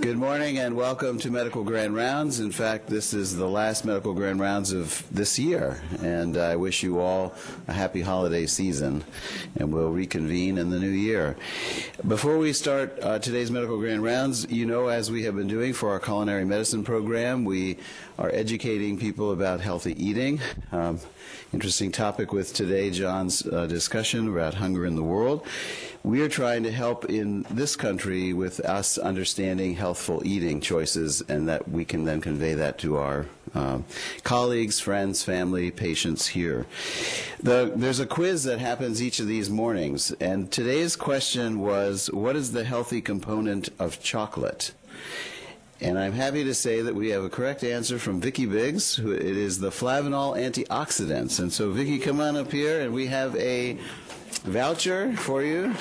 Good morning and welcome to Medical Grand Rounds. In fact, this is the last Medical Grand Rounds of this year, and I wish you all a happy holiday season, and we'll reconvene in the new year. Before we start today's Medical Grand Rounds, you know, as we have been doing for our culinary medicine program, we are educating people about healthy eating. Interesting topic with today, John's discussion about hunger in the world. We are trying to help in this country with us understanding healthful eating choices, and that we can then convey that to our colleagues, friends, family, patients here. There's a quiz that happens each of these mornings, and today's question was, what is the healthy component of chocolate? And I'm happy to say that we have a correct answer from Vicky Biggs. It is the flavanol antioxidants. And so, Vicky, come on up here, and we have a voucher for you. In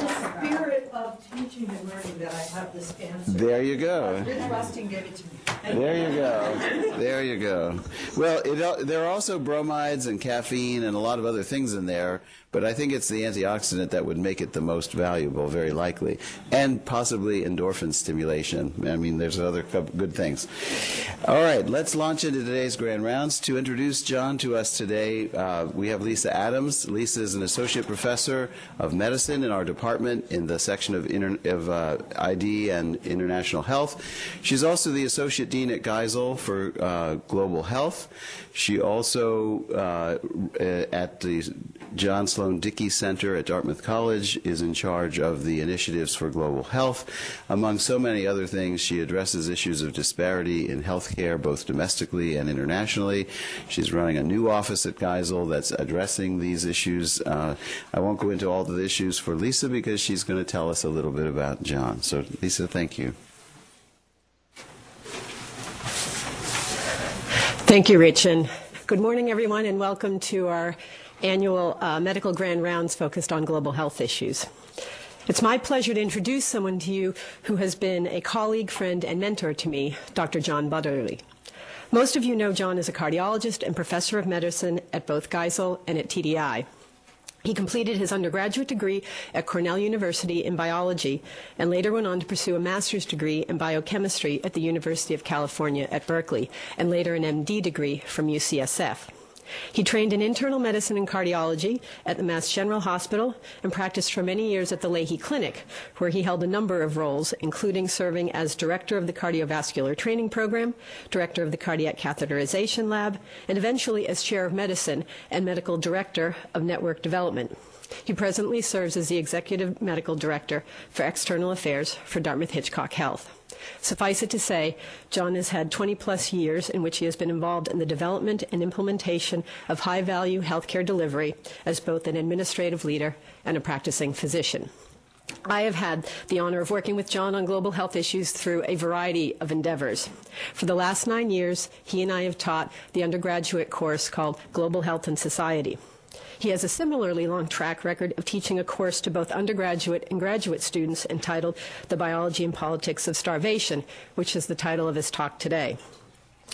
the spirit of teaching and learning that I have this answer. There you go. Rich Rustin gave it to me. There you go. There you go. Well, there are also bromides and caffeine and a lot of other things in there, but I think it's the antioxidant that would make it the most valuable, very likely, and possibly endorphin stimulation. I mean, there's other good things. All right, let's launch into today's Grand Rounds. To introduce John to us today, we have Lisa Adams. Lisa is an associate professor of medicine in our department in the section of ID and international health. She's also the associate dean at Geisel for global health. She also, at the John Sloan Dickey Center at Dartmouth College, is in charge of the initiatives for global health. Among so many other things, she addresses issues of disparity in healthcare, both domestically and internationally. She's running a new office at Geisel that's addressing these issues. I won't go into all the issues for Lisa because she's going to tell us a little bit about John. So, Lisa, thank you. Thank you, Rich, and good morning, everyone, and welcome to our annual Medical Grand Rounds focused on global health issues. It's my pleasure to introduce someone to you who has been a colleague, friend, and mentor to me, Dr. John Butterly. Most of you know John is a cardiologist and professor of medicine at both Geisel and at TDI. He completed his undergraduate degree at Cornell University in biology and later went on to pursue a master's degree in biochemistry at the University of California at Berkeley and later an MD degree from UCSF. He trained in internal medicine and cardiology at the Mass General Hospital and practiced for many years at the Lahey Clinic, where he held a number of roles, including serving as director of the cardiovascular training program, director of the cardiac catheterization lab, and eventually as chair of medicine and medical director of network development. He presently serves as the executive medical director for external affairs for Dartmouth-Hitchcock Health. Suffice it to say, John has had 20-plus years in which he has been involved in the development and implementation of high-value healthcare delivery as both an administrative leader and a practicing physician. I have had the honor of working with John on global health issues through a variety of endeavors. For the last 9 years, he and I have taught the undergraduate course called Global Health and Society. He has a similarly long track record of teaching a course to both undergraduate and graduate students entitled The Biology and Politics of Starvation, which is the title of his talk today.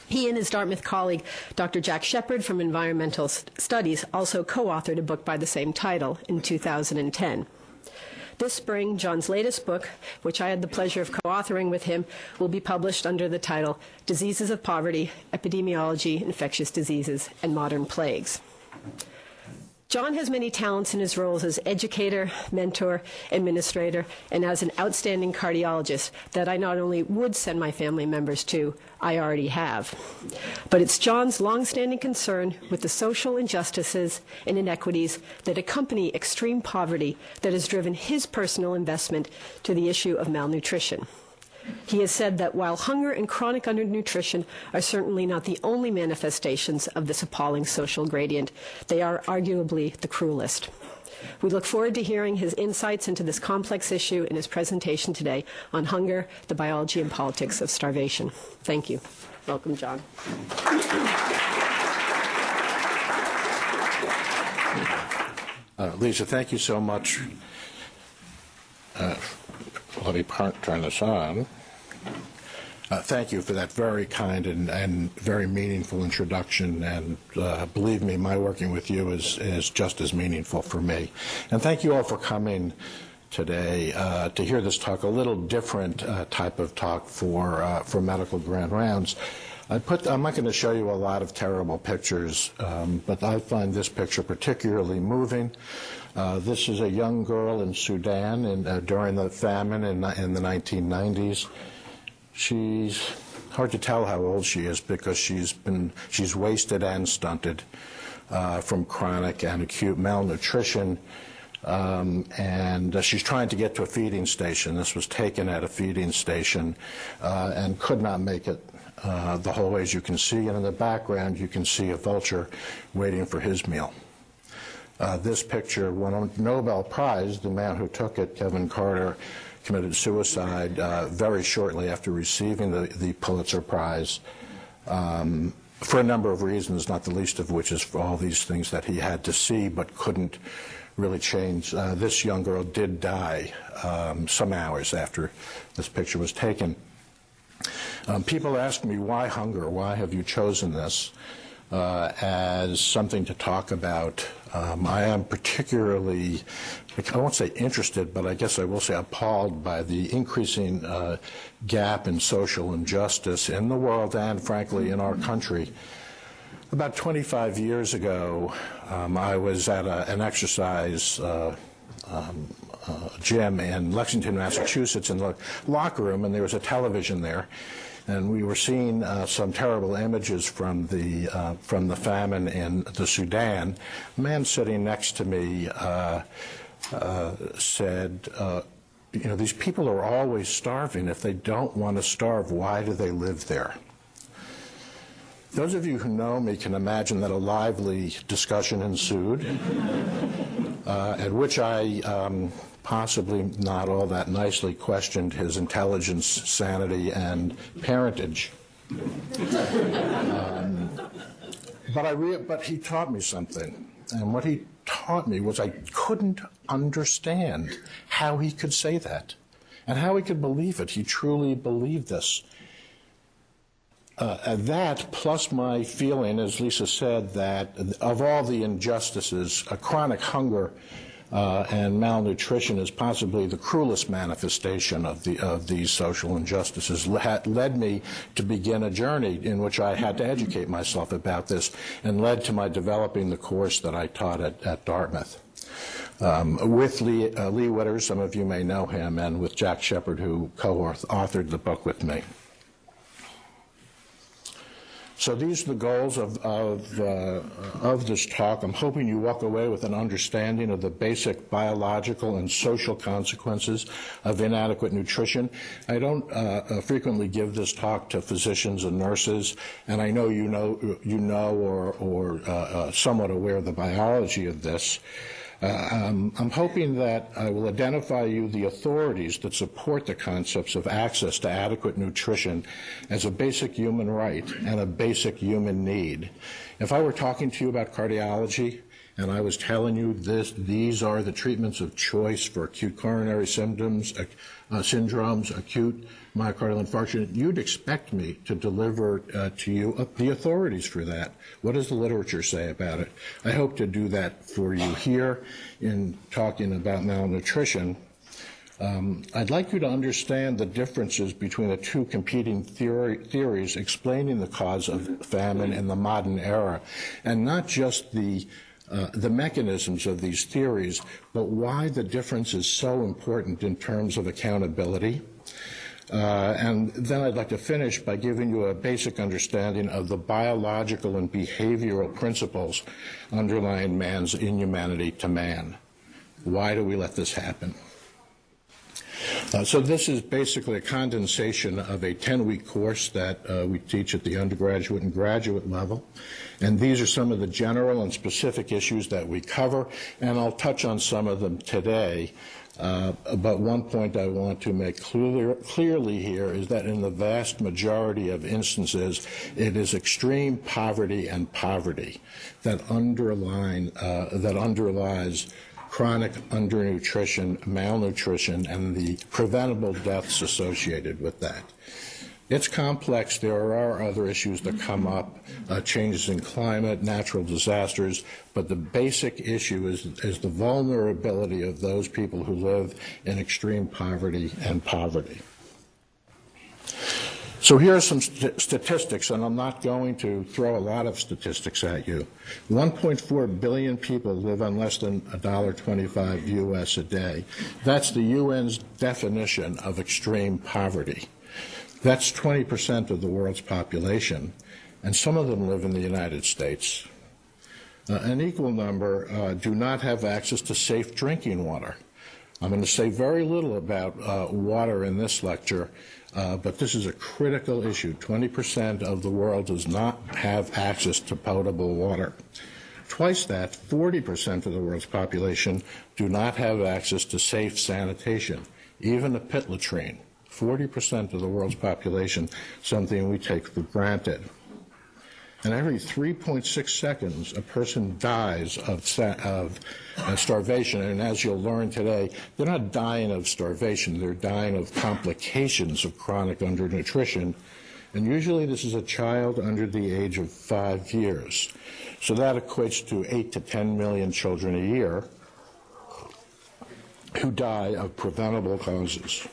He and his Dartmouth colleague, Dr. Jack Shepherd from Environmental Studies, also co-authored a book by the same title in 2010. This spring, John's latest book, which I had the pleasure of co-authoring with him, will be published under the title Diseases of Poverty, Epidemiology, Infectious Diseases, and Modern Plagues. John has many talents in his roles as educator, mentor, administrator, and as an outstanding cardiologist that I not only would send my family members to, I already have. But it's John's longstanding concern with the social injustices and inequities that accompany extreme poverty that has driven his personal investment to the issue of malnutrition. He has said that while hunger and chronic undernutrition are certainly not the only manifestations of this appalling social gradient, they are arguably the cruelest. We look forward to hearing his insights into this complex issue in his presentation today on hunger, the biology and politics of starvation. Thank you. Welcome, John. Lisa, thank you so much. Let me turn this on. Thank you for that very kind and very meaningful introduction, and believe me, my working with you is just as meaningful for me. And thank you all for coming today to hear this talk, a little different type of talk for Medical Grand Rounds. I'm not going to show you a lot of terrible pictures, but I find this picture particularly moving. This is a young girl in Sudan during the famine in the 1990s. She's hard to tell how old she is because she's wasted and stunted from chronic and acute malnutrition. And she's trying to get to a feeding station. This was taken at a feeding station and could not make it the whole way, as you can see. And in the background, you can see a vulture waiting for his meal. This picture won a Nobel Prize. The man who took it, Kevin Carter, committed suicide very shortly after receiving the Pulitzer Prize for a number of reasons, not the least of which is for all these things that he had to see but couldn't really change. This young girl did die some hours after this picture was taken. People ask me, why hunger? Why have you chosen this as something to talk about? I am particularly, I won't say interested, but I guess I will say appalled by the increasing gap in social injustice in the world and, frankly, in our country. About 25 years ago, I was at an exercise gym in Lexington, Massachusetts, in the locker room, and there was a television there. And we were seeing some terrible images from the famine in the Sudan. A man sitting next to me said, you know, these people are always starving. If they don't want to starve, why do they live there? Those of you who know me can imagine that a lively discussion ensued, at which I possibly not all that nicely questioned his intelligence, sanity, and parentage. But he taught me something, and what he taught me was I couldn't understand how he could say that and how he could believe it. He truly believed this. That, plus my feeling, as Lisa said, that of all the injustices, chronic hunger and malnutrition is possibly the cruelest manifestation of these social injustices, led me to begin a journey in which I had to educate myself about this, and led to my developing the course that I taught at Dartmouth. With Lee Witter, some of you may know him, and with Jack Shepherd, who co-authored the book with me. So these are the goals of this talk. I'm hoping you walk away with an understanding of the basic biological and social consequences of inadequate nutrition. I don't frequently give this talk to physicians and nurses, and I know you know or somewhat aware of the biology of this. I'm hoping that I will identify you the authorities that support the concepts of access to adequate nutrition as a basic human right and a basic human need. If I were talking to you about cardiology and I was telling you these are the treatments of choice for acute coronary symptoms, syndromes, acute myocardial infarction, you'd expect me to deliver to you the authorities for that. What does the literature say about it? I hope to do that for you here in talking about malnutrition. I'd like you to understand the differences between the two competing theories explaining the cause of famine in the modern era, and not just the mechanisms of these theories, but why the difference is so important in terms of accountability. And then I'd like to finish by giving you a basic understanding of the biological and behavioral principles underlying man's inhumanity to man. Why do we let this happen? So this is basically a condensation of a 10-week course that we teach at the undergraduate and graduate level. And these are some of the general and specific issues that we cover, and I'll touch on some of them today. But one point I want to make clearly here is that in the vast majority of instances, it is extreme poverty and poverty that underlies chronic undernutrition, malnutrition, and the preventable deaths associated with that. It's complex. There are other issues that come up, changes in climate, natural disasters, but the basic issue is the vulnerability of those people who live in extreme poverty and poverty. So here are some statistics, and I'm not going to throw a lot of statistics at you. 1.4 billion people live on less than $1.25 U.S. a day. That's the UN's definition of extreme poverty. That's 20% of the world's population, and some of them live in the United States. An equal number do not have access to safe drinking water. I'm going to say very little about water in this lecture, but this is a critical issue. 20% of the world does not have access to potable water. Twice that, 40% of the world's population do not have access to safe sanitation, even a pit latrine. 40% of the world's population, something we take for granted. And every 3.6 seconds, a person dies of starvation. And as you'll learn today, they're not dying of starvation. They're dying of complications of chronic undernutrition. And usually this is a child under the age of 5 years. So that equates to 8 to 10 million children a year who die of preventable causes.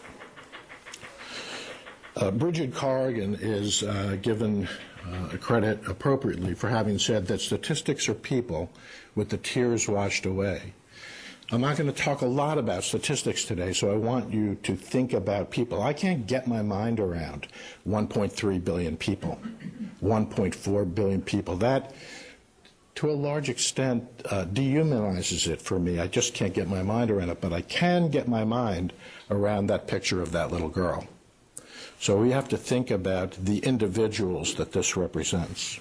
Bridget Corrigan is given credit appropriately for having said that statistics are people with the tears washed away. I'm not going to talk a lot about statistics today, so I want you to think about people. I can't get my mind around 1.3 billion people, 1.4 billion people. That, to a large extent, dehumanizes it for me. I just can't get my mind around it, but I can get my mind around that picture of that little girl. So we have to think about the individuals that this represents.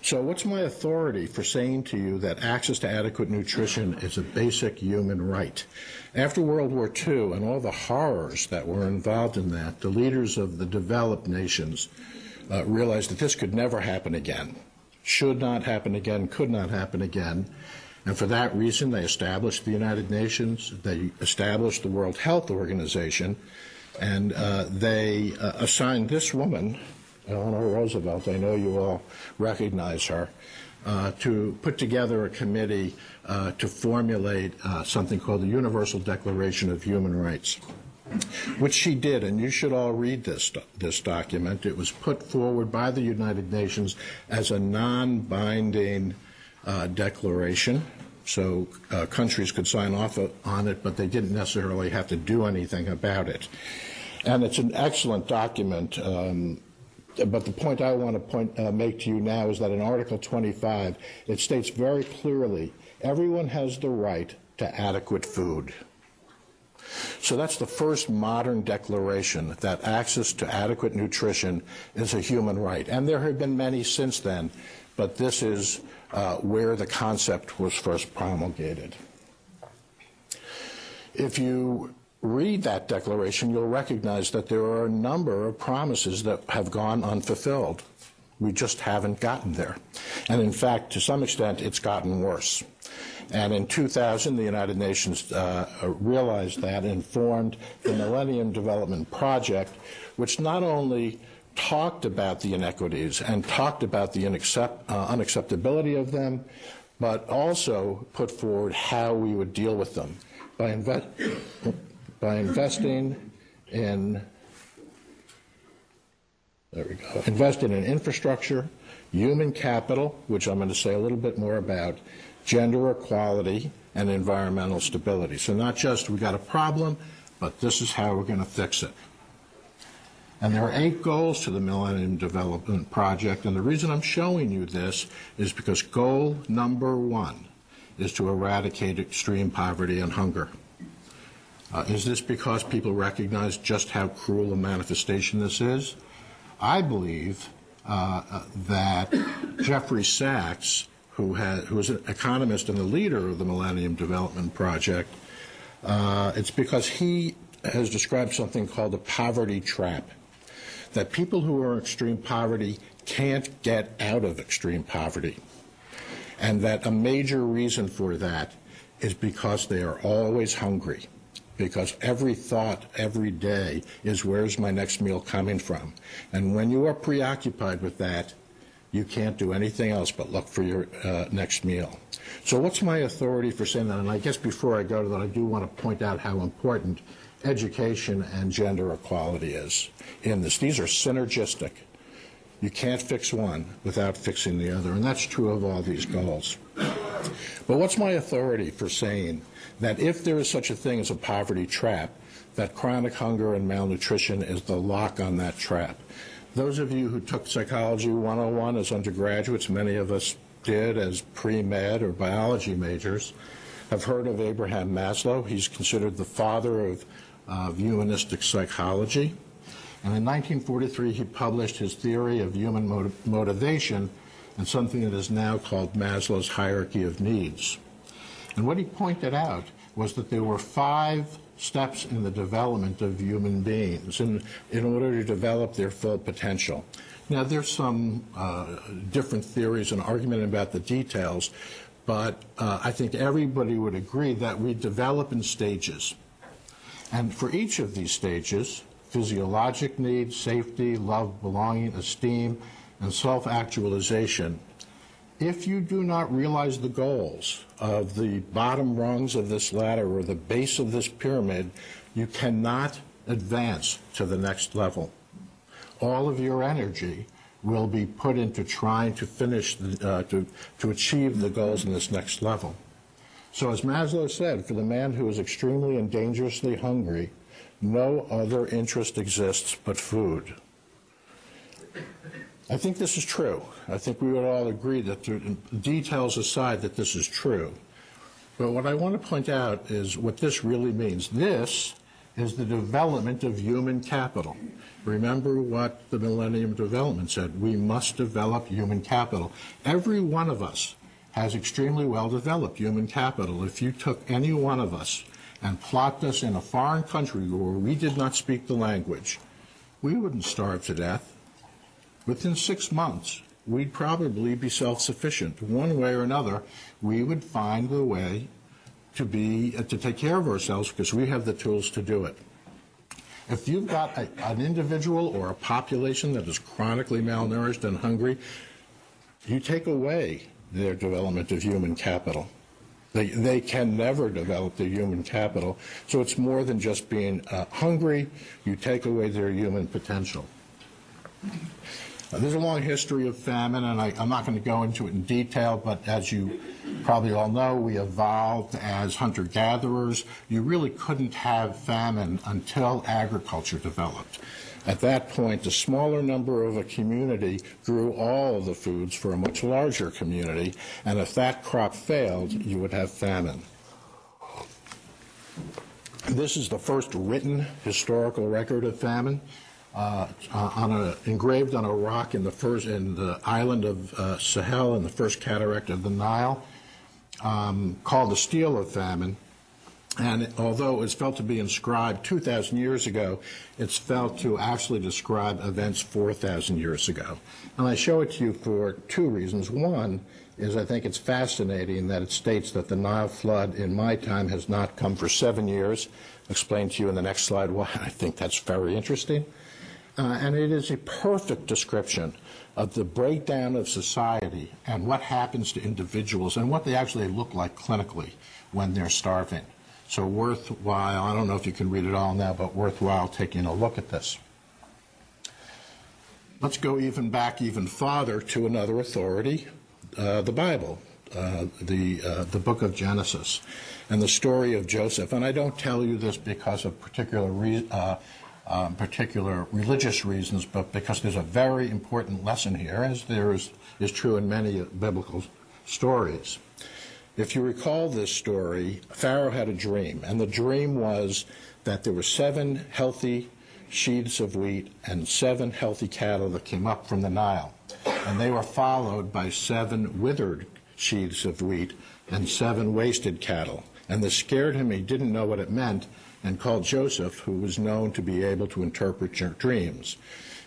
So what's my authority for saying to you that access to adequate nutrition is a basic human right? After World War II and all the horrors that were involved in that, the leaders of the developed nations realized that this could never happen again, should not happen again, could not happen again. And for that reason, they established the United Nations, they established the World Health Organization, and they assigned this woman, Eleanor Roosevelt, I know you all recognize her, to put together a committee to formulate something called the Universal Declaration of Human Rights, which she did, and you should all read this document. It was put forward by the United Nations as a non-binding declaration. So countries could sign off on it, but they didn't necessarily have to do anything about it. And it's an excellent document, but the point I want to make to you now is that in Article 25, it states very clearly, everyone has the right to adequate food. So that's the first modern declaration that access to adequate nutrition is a human right. And there have been many since then, but this is where the concept was first promulgated. If you read that declaration, you'll recognize that there are a number of promises that have gone unfulfilled. We just haven't gotten there. And in fact, to some extent, it's gotten worse. And in 2000, the United Nations realized that and formed the Millennium Development Project, which not only talked about the inequities and talked about the unacceptability of them, but also put forward how we would deal with them by investing in, there we go, investing in infrastructure, human capital, which I'm going to say a little bit more about, gender equality, and environmental stability. So not just we got a problem, but this is how we're going to fix it. And there are 8 goals to the Millennium Development Project, and the reason I'm showing you this is because goal number 1 is to eradicate extreme poverty and hunger. Is this because people recognize just how cruel a manifestation this is? I believe that Jeffrey Sachs, who was an economist and the leader of the Millennium Development Project, it's because he has described something called a poverty trap, that people who are in extreme poverty can't get out of extreme poverty, and that a major reason for that is because they are always hungry. because every thought every day is, where's my next meal coming from? And when you are preoccupied with that, you can't do anything else but look for your next meal. So what's my authority for saying that? And I guess before I go to that, I do want to point out how important education and gender equality is in this. These are synergistic. You can't fix one without fixing the other, and that's true of all these goals. But what's my authority for saying that if there is such a thing as a poverty trap, that chronic hunger and malnutrition is the lock on that trap? Those of you who took Psychology 101 as undergraduates, many of us did as pre-med or biology majors, have heard of Abraham Maslow. He's considered the father of humanistic psychology. And in 1943, he published his theory of human motivation and something that is now called Maslow's hierarchy of needs. And what he pointed out was that there were 5 steps in the development of human beings in order to develop their full potential. Now, there's some different theories and argument about the details, but I think everybody would agree that we develop in stages. And for each of these stages, physiologic needs, safety, love, belonging, esteem, and self-actualization, if you do not realize the goals of the bottom rungs of this ladder or the base of this pyramid, you cannot advance to the next level. All of your energy will be put into trying to finish, to achieve the goals in this next level. So as Maslow said, for the man who is extremely and dangerously hungry, no other interest exists but food. I think this is true. I think we would all agree that, details aside, that this is true. But what I want to point out is what this really means. This is the development of human capital. Remember what the Millennium Development said. We must develop human capital. Every one of us has extremely well-developed human capital. If you took any one of us and plopped us in a foreign country where we did not speak the language, we wouldn't starve to death. Within 6 months, we'd probably be self-sufficient. One way or another, we would find the way to take care of ourselves because we have the tools to do it. If you've got an individual or a population that is chronically malnourished and hungry, you take away their development of human capital. They can never develop their human capital. So it's more than just being hungry. You take away their human potential. There's a long history of famine, and I'm not going to go into it in detail, but as you probably all know, we evolved as hunter-gatherers. You really couldn't have famine until agriculture developed. At that point, a smaller number of a community grew all of the foods for a much larger community, and if that crop failed, you would have famine. This is the first written historical record of famine. Engraved on a rock in the island of Sahel in the first cataract of the Nile, called the Stele of Famine. And although it's felt to be inscribed 2,000 years ago, it's felt to actually describe events 4,000 years ago. And I show it to you for 2 reasons. One is I think it's fascinating that it states that the Nile flood in my time has not come for 7 years. I'll explain to you in the next slide why I think that's very interesting. And it is a perfect description of the breakdown of society and what happens to individuals and what they actually look like clinically when they're starving. So worthwhile, I don't know if you can read it all now, but worthwhile taking a look at this. Let's go even back even farther to another authority, the Bible, the book of Genesis, and the story of Joseph. And I don't tell you this because of particular reasons. Particular religious reasons, but because there's a very important lesson here, as there is true in many biblical stories. If you recall this story, Pharaoh had a dream, and the dream was that there were 7 healthy sheaves of wheat and 7 healthy cattle that came up from the Nile, and they were followed by 7 withered sheaves of wheat and 7 wasted cattle. And this scared him. He didn't know what it meant, and called Joseph, who was known to be able to interpret your dreams.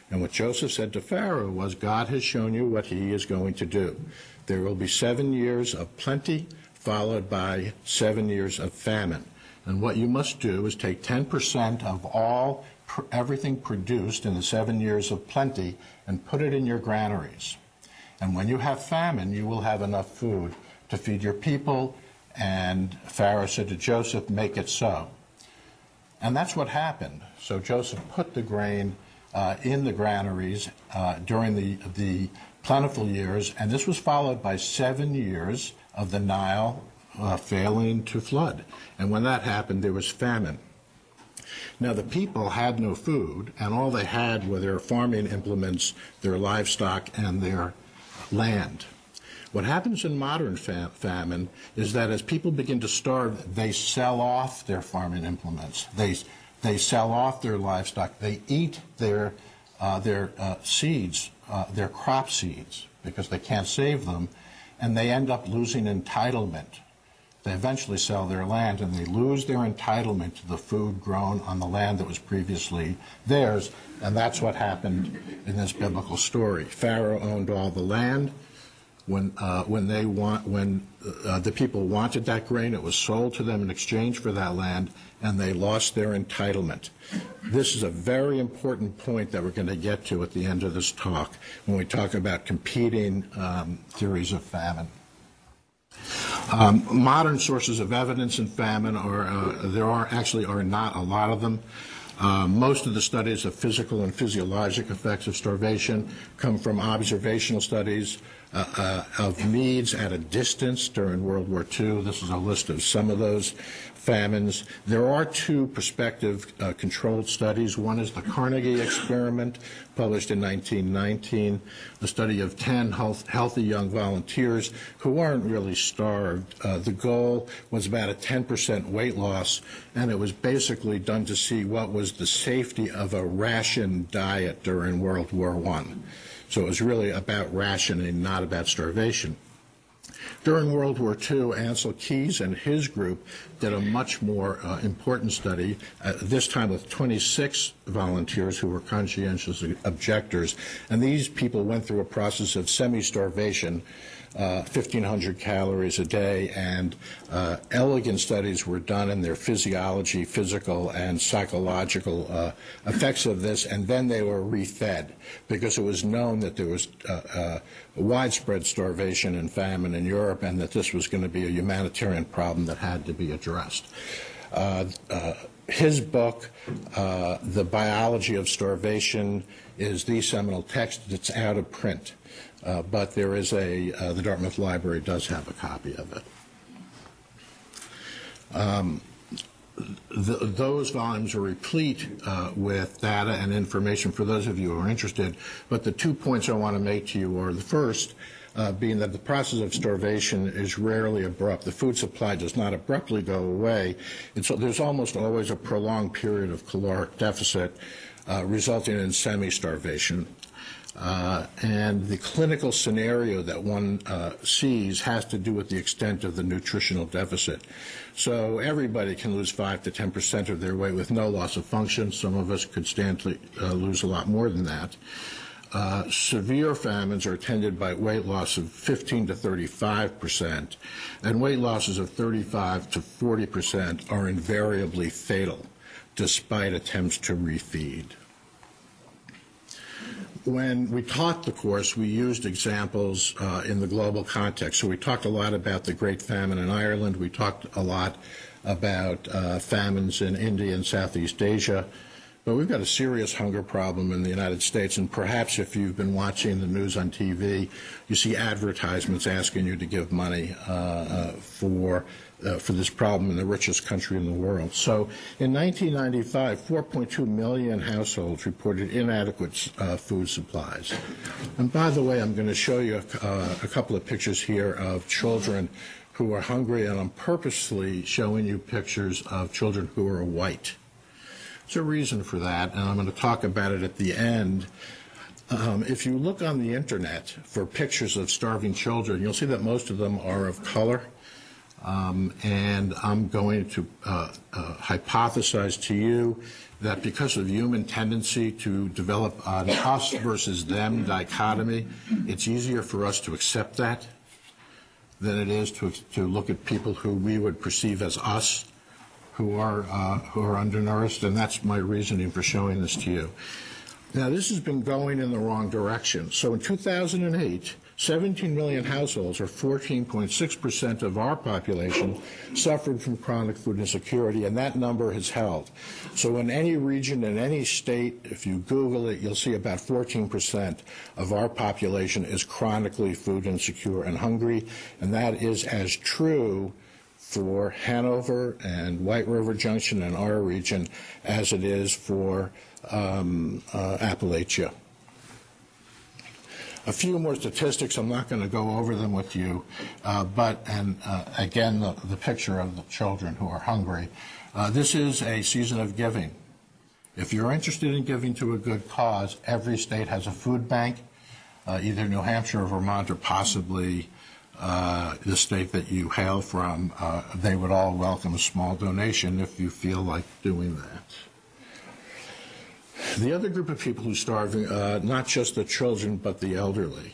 And what Joseph said to Pharaoh was, God has shown you what he is going to do. There will be 7 years of plenty, followed by 7 years of famine. And what you must do is take 10% of all everything produced in the 7 years of plenty and put it in your granaries. And when you have famine, you will have enough food to feed your people. And Pharaoh said to Joseph, make it so. And that's what happened. So Joseph put the grain in the granaries during the plentiful years, and this was followed by 7 years of the Nile failing to flood. And when that happened, there was famine. Now, the people had no food, and all they had were their farming implements, their livestock, and their land. What happens in modern famine is that as people begin to starve, they sell off their farming implements. They sell off their livestock. They eat their seeds, their crop seeds, because they can't save them, and they end up losing entitlement. They eventually sell their land, and they lose their entitlement to the food grown on the land that was previously theirs, and that's what happened in this biblical story. Pharaoh owned all the land. When the people wanted that grain, it was sold to them in exchange for that land, and they lost their entitlement. This is a very important point that we're going to get to at the end of this talk when we talk about competing theories of famine. Modern sources of evidence in famine are there actually are not a lot of them. Most of the studies of physical and physiologic effects of starvation come from observational studies of needs at a distance during World War II. This is a list of some of those famines. There are two prospective controlled studies. One is the Carnegie experiment, published in 1919, the study of 10 healthy young volunteers who weren't really starved. The goal was about a 10% weight loss, and it was basically done to see what was the safety of a ration diet during World War I. So it was really about rationing, not about starvation. During World War II, Ansel Keys and his group did a much more important study, this time with 26 volunteers who were conscientious objectors. And these people went through a process of semi-starvation, 1,500 calories a day, and elegant studies were done in their physiology, physical, and psychological effects of this, and then they were refed because it was known that there was widespread starvation and famine in Europe and that this was going to be a humanitarian problem that had to be addressed. His book, The Biology of Starvation, is the seminal text that's out of print. But there is a, the Dartmouth Library does have a copy of it. Those volumes are replete with data and information for those of you who are interested. But the 2 points I want to make to you are the first, being that the process of starvation is rarely abrupt. The food supply does not abruptly go away. And so there's almost always a prolonged period of caloric deficit resulting in semi-starvation. And the clinical scenario that one sees has to do with the extent of the nutritional deficit. So everybody can lose 5 to 10% of their weight with no loss of function. Some of us could stand to lose a lot more than that. Severe famines are attended by weight loss of 15 to 35%, and weight losses of 35 to 40% are invariably fatal, despite attempts to refeed. When we taught the course, we used examples in the global context. So we talked a lot about the Great Famine in Ireland. We talked a lot about famines in India and Southeast Asia. But we've got a serious hunger problem in the United States. And perhaps if you've been watching the news on TV, you see advertisements asking you to give money for this problem in the richest country in the world. So in 1995, 4.2 million households reported inadequate food supplies. And by the way, I'm going to show you a couple of pictures here of children who are hungry, and I'm purposely showing you pictures of children who are white. There's a reason for that, and I'm going to talk about it at the end. If you look on the internet for pictures of starving children, you'll see that most of them are of color. And I'm going to hypothesize to you that because of human tendency to develop an us versus them dichotomy, it's easier for us to accept that than it is to look at people who we would perceive as us who are undernourished, and that's my reasoning for showing this to you. Now, this has been going in the wrong direction. So in 2008, 17 million households, or 14.6% of our population, suffered from chronic food insecurity, and that number has held. So in any region, in any state, if you Google it, you'll see about 14% of our population is chronically food insecure and hungry, and that is as true for Hanover and White River Junction in our region as it is for Appalachia. A few more statistics. I'm not going to go over them with you, but again, the picture of the children who are hungry. This is a season of giving. If you're interested in giving to a good cause, every state has a food bank, either New Hampshire or Vermont, or possibly the state that you hail from. They would all welcome a small donation if you feel like doing that. The other group of people who starve, not just the children, but the elderly.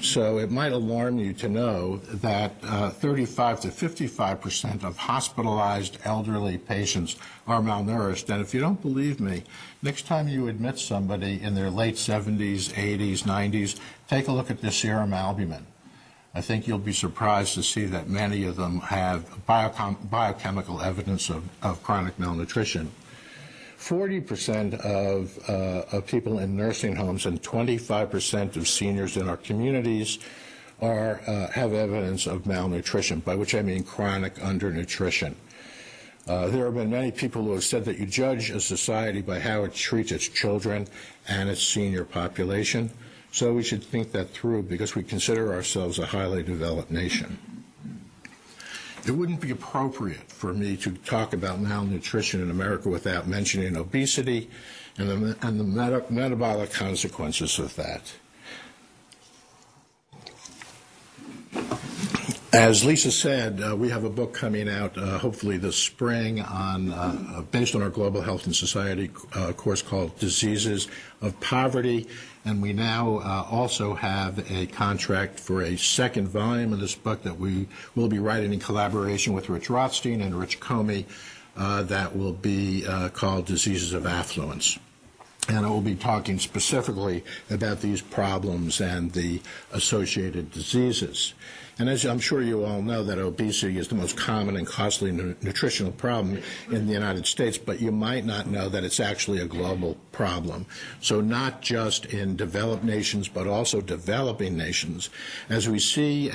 So it might alarm you to know that 35% to 55% of hospitalized elderly patients are malnourished. And if you don't believe me, next time you admit somebody in their late 70s, 80s, 90s, take a look at their serum albumin. I think you'll be surprised to see that many of them have biochemical evidence of chronic malnutrition. 40% of people in nursing homes and 25% of seniors in our communities are, have evidence of malnutrition, by which I mean chronic undernutrition. There have been many people who have said that you judge a society by how it treats its children and its senior population. So we should think that through, because we consider ourselves a highly developed nation. It wouldn't be appropriate for me to talk about malnutrition in America without mentioning obesity and the metabolic consequences of that. As Lisa said, we have a book coming out hopefully this spring on, based on our Global Health and Society course called Diseases of Poverty. And we now also have a contract for a second volume of this book that we will be writing in collaboration with Rich Rothstein and Rich Comey that will be called Diseases of Affluence. And I will be talking specifically about these problems and the associated diseases. And as I'm sure you all know, that obesity is the most common and costly nutritional problem in the United States, but you might not know that it's actually a global problem. So not just in developed nations, but also developing nations. As we see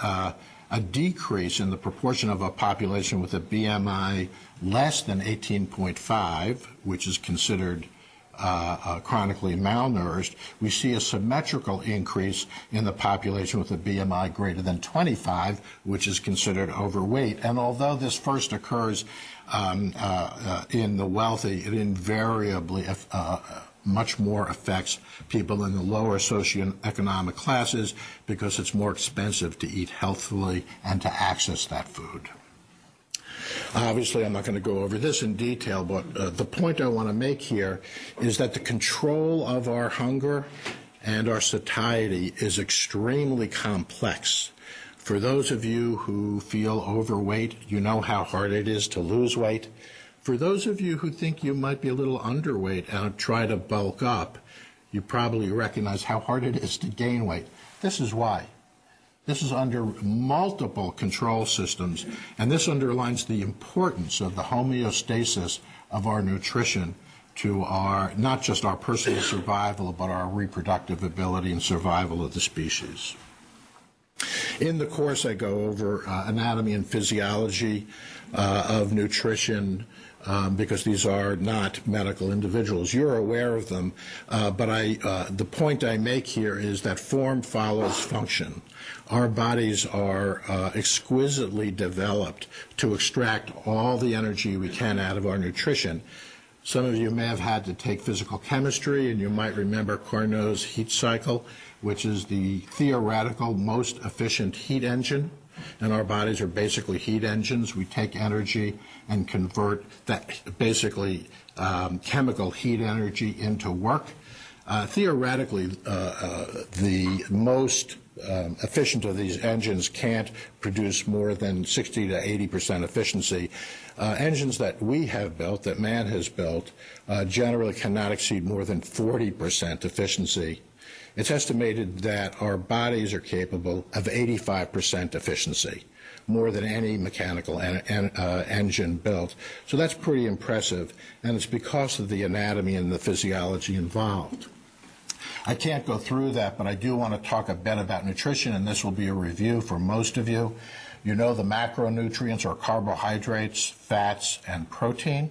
a decrease in the proportion of a population with a BMI less than 18.5, which is considered chronically malnourished, we see a symmetrical increase in the population with a BMI greater than 25, which is considered overweight. And although this first occurs in the wealthy, it invariably much more affects people in the lower socioeconomic classes because it's more expensive to eat healthfully and to access that food. Obviously, I'm not going to go over this in detail, but the point I want to make here is that the control of our hunger and our satiety is extremely complex. For those of you who feel overweight, you know how hard it is to lose weight. For those of you who think you might be a little underweight and try to bulk up, you probably recognize how hard it is to gain weight. This is why. This is under multiple control systems, and this underlines the importance of the homeostasis of our nutrition to our, not just our personal survival, but our reproductive ability and survival of the species. In the course, I go over anatomy and physiology of nutrition, because these are not medical individuals. You're aware of them, but the point I make here is that form follows function. Our bodies are exquisitely developed to extract all the energy we can out of our nutrition. Some of you may have had to take physical chemistry, and you might remember Carnot's heat cycle, which is the theoretical most efficient heat engine. And our bodies are basically heat engines. We take energy and convert that basically chemical heat energy into work. Theoretically, the most efficient of these engines can't produce more than 60% to 80% efficiency. Engines that we have built, that man has built, generally cannot exceed more than 40% efficiency. It's estimated that our bodies are capable of 85% efficiency, more than any mechanical engine built. So that's pretty impressive, and it's because of the anatomy and the physiology involved. I can't go through that, but I do want to talk a bit about nutrition, and this will be a review for most of you. You know the macronutrients are carbohydrates, fats, and protein.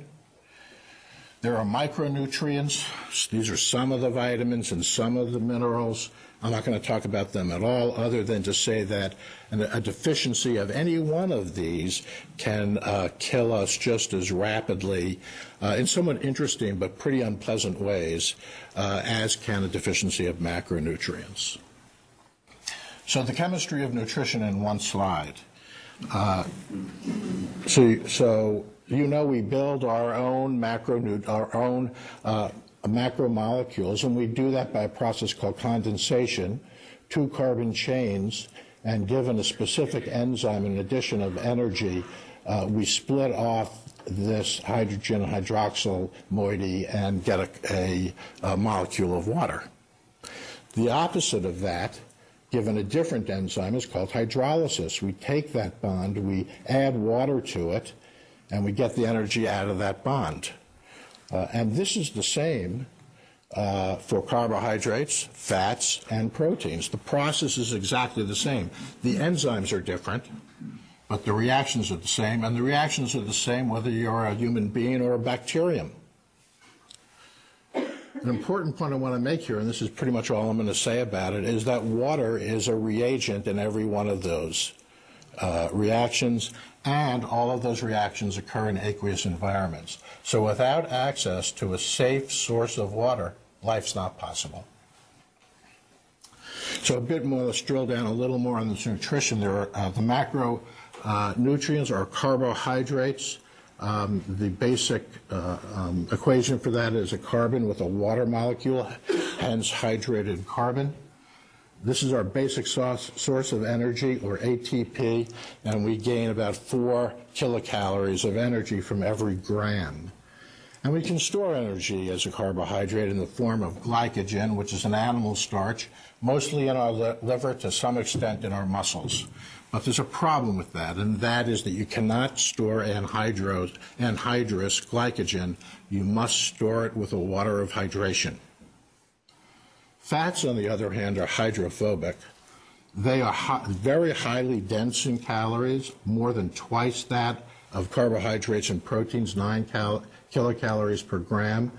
There are micronutrients. These are some of the vitamins and some of the minerals. I'm not going to talk about them at all, other than to say that a deficiency of any one of these can kill us just as rapidly in somewhat interesting but pretty unpleasant ways as can a deficiency of macronutrients. So the chemistry of nutrition in one slide. So you know we build our own macromolecules, and we do that by a process called condensation. Two carbon chains, and given a specific enzyme and addition of energy, we split off this hydrogen hydroxyl moiety and get a molecule of water. The opposite of that, given a different enzyme, is called hydrolysis. We take that bond, we add water to it, and we get the energy out of that bond. And this is the same for carbohydrates, fats, and proteins. The process is exactly the same. The enzymes are different, but the reactions are the same, and the reactions are the same whether you're a human being or a bacterium. An important point I want to make here, and this is pretty much all I'm going to say about it, is that water is a reagent in every one of those reactions, and all of those reactions occur in aqueous environments. So without access to a safe source of water, life's not possible. So a bit more, let's drill down a little more on this nutrition. There are the macronutrients are carbohydrates. The basic equation for that is a carbon with a water molecule, hence hydrated carbon. This is our basic source of energy, or ATP, and we gain about 4 kilocalories of energy from every gram. And we can store energy as a carbohydrate in the form of glycogen, which is an animal starch, mostly in our liver, to some extent in our muscles. But there's a problem with that, and that is that you cannot store anhydrous glycogen. You must store it with a water of hydration. Fats, on the other hand, are hydrophobic. They are very highly dense in calories, more than twice that of carbohydrates and proteins, 9 kilocalories per gram.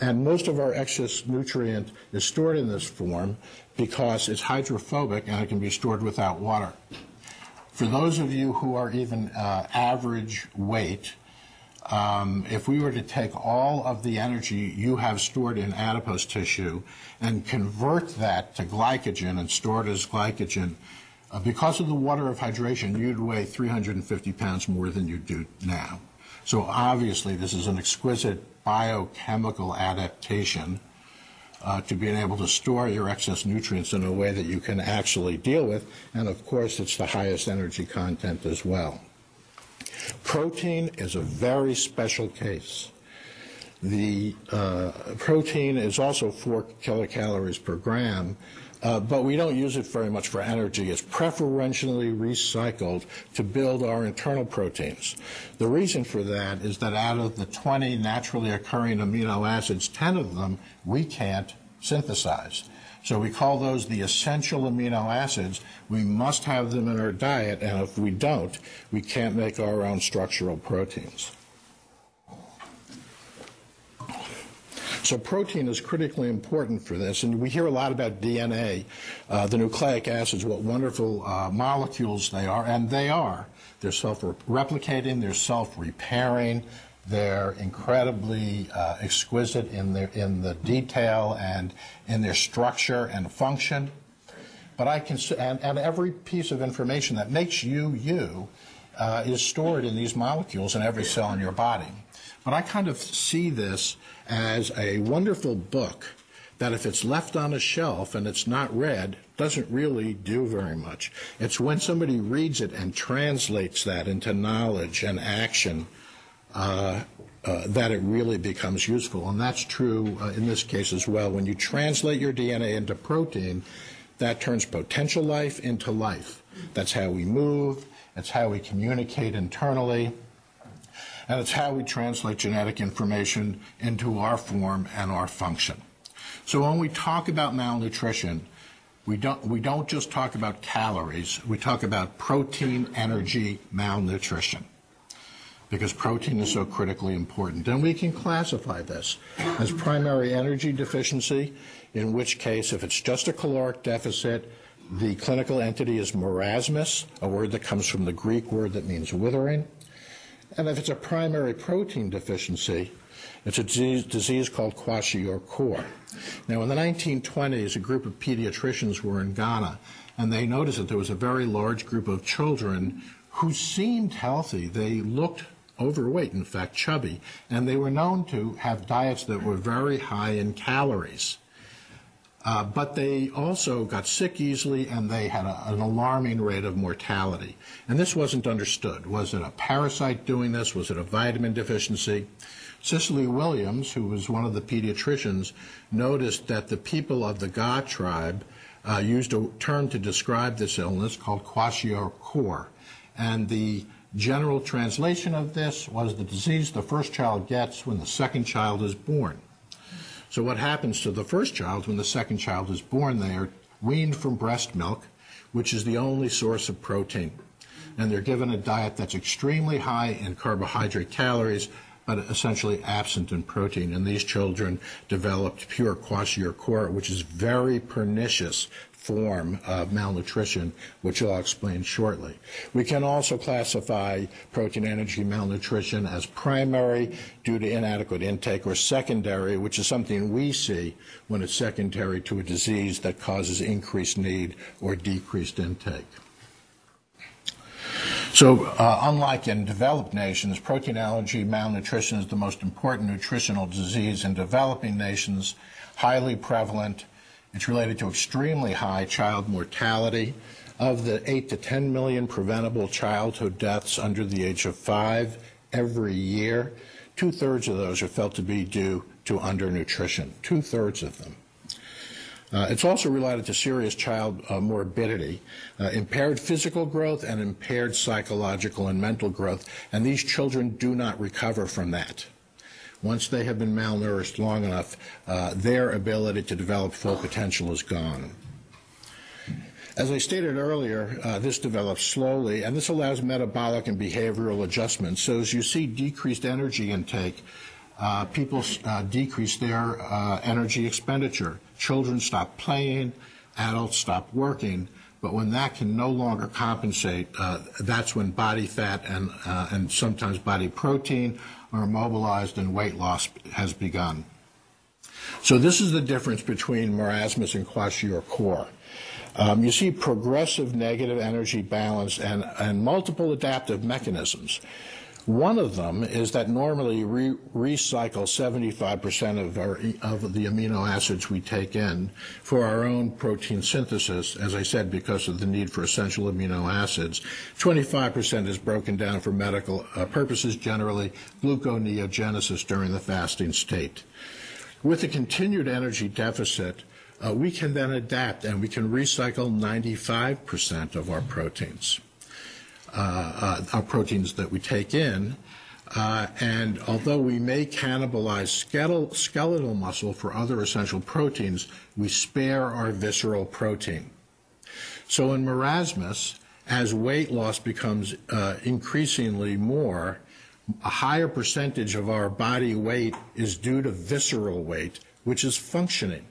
And most of our excess nutrient is stored in this form because it's hydrophobic and it can be stored without water. For those of you who are even average weight, if we were to take all of the energy you have stored in adipose tissue and convert that to glycogen and store it as glycogen, because of the water of hydration, you'd weigh 350 pounds more than you do now. So obviously this is an exquisite biochemical adaptation to being able to store your excess nutrients in a way that you can actually deal with, and of course it's the highest energy content as well. Protein is a very special case. The protein is also 4 kilocalories per gram, but we don't use it very much for energy. It's preferentially recycled to build our internal proteins. The reason for that is that out of the 20 naturally occurring amino acids, 10 of them we can't synthesize. So we call those the essential amino acids. We must have them in our diet, and if we don't, we can't make our own structural proteins. So protein is critically important for this, and we hear a lot about DNA, the nucleic acids, what wonderful molecules they are, and they are. They're self-replicating, they're self-repairing, they're incredibly exquisite in the detail and in their structure and function. But I can, and every piece of information that makes you you is stored in these molecules in every cell in your body. But I kind of see this as a wonderful book that if it's left on a shelf and it's not read, doesn't really do very much. It's when somebody reads it and translates that into knowledge and action that it really becomes useful. And that's true in this case as well. When you translate your DNA into protein, that turns potential life into life. That's how we move. That's how we communicate internally. And it's how we translate genetic information into our form and our function. So when we talk about malnutrition, we don't just talk about calories. We talk about protein, energy, malnutrition, because protein is so critically important. And we can classify this as primary energy deficiency, in which case, if it's just a caloric deficit, the clinical entity is marasmus, a word that comes from the Greek word that means withering. And if it's a primary protein deficiency, it's a disease called kwashiorkor. Now, in the 1920s, a group of pediatricians were in Ghana, and they noticed that there was a very large group of children who seemed healthy. They looked overweight, in fact, chubby, and they were known to have diets that were very high in calories. But they also got sick easily, and they had an alarming rate of mortality. And this wasn't understood. Was it a parasite doing this? Was it a vitamin deficiency? Cicely Williams, who was one of the pediatricians, noticed that the people of the Ga tribe used a term to describe this illness called kwashiorkor. And the general translation of this was the disease the first child gets when the second child is born. So what happens to the first child when the second child is born? They are weaned from breast milk, which is the only source of protein. And they're given a diet that's extremely high in carbohydrate calories, but essentially absent in protein. And these children developed pure kwashiorkor, which is a very pernicious form of malnutrition, which I'll explain shortly. We can also classify protein energy malnutrition as primary due to inadequate intake, or secondary, which is something we see when it's secondary to a disease that causes increased need or decreased intake. So unlike in developed nations, protein allergy malnutrition is the most important nutritional disease in developing nations, highly prevalent. It's related to extremely high child mortality. Of the 8 to 10 million preventable childhood deaths under the age of 5 every year, two-thirds of those are felt to be due to undernutrition, two-thirds of them. It's also related to serious child morbidity, impaired physical growth and impaired psychological and mental growth, and these children do not recover from that. Once they have been malnourished long enough, their ability to develop full potential is gone. As I stated earlier, this develops slowly, and this allows metabolic and behavioral adjustments. So as you see decreased energy intake, people decrease their energy expenditure. Children stop playing, adults stop working, but when that can no longer compensate, that's when body fat and sometimes body protein are mobilized and weight loss has begun. So this is the difference between marasmus and kwashiorkor. You see progressive negative energy balance and multiple adaptive mechanisms. One of them is that normally you recycle 75% of the amino acids we take in for our own protein synthesis, as I said, because of the need for essential amino acids. 25% is broken down for medical purposes, generally gluconeogenesis during the fasting state. With a continued energy deficit, we can then adapt and we can recycle 95% of our proteins. Our proteins that we take in, and although we may cannibalize skeletal muscle for other essential proteins, we spare our visceral protein. So in marasmus, as weight loss becomes increasingly more, a higher percentage of our body weight is due to visceral weight, which is functioning.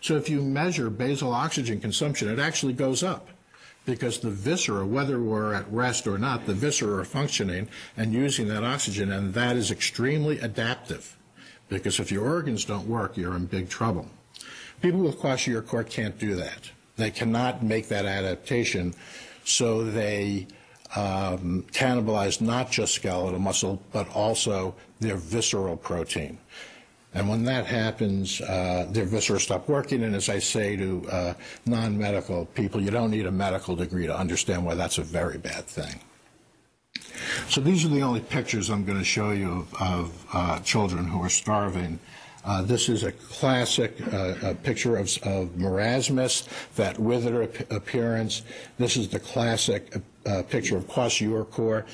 So if you measure basal oxygen consumption, it actually goes up, because the viscera, whether we're at rest or not, the viscera are functioning and using that oxygen, and that is extremely adaptive, because if your organs don't work, you're in big trouble. People with kwashiorkor can't do that. They cannot make that adaptation, so they cannibalize not just skeletal muscle, but also their visceral protein. And when that happens, their viscera stop working. And as I say to non-medical people, you don't need a medical degree to understand why that's a very bad thing. So these are the only pictures I'm going to show you of children who are starving. This is a classic a picture of marasmus, that withered appearance. This is the classic picture of kwashiorkor.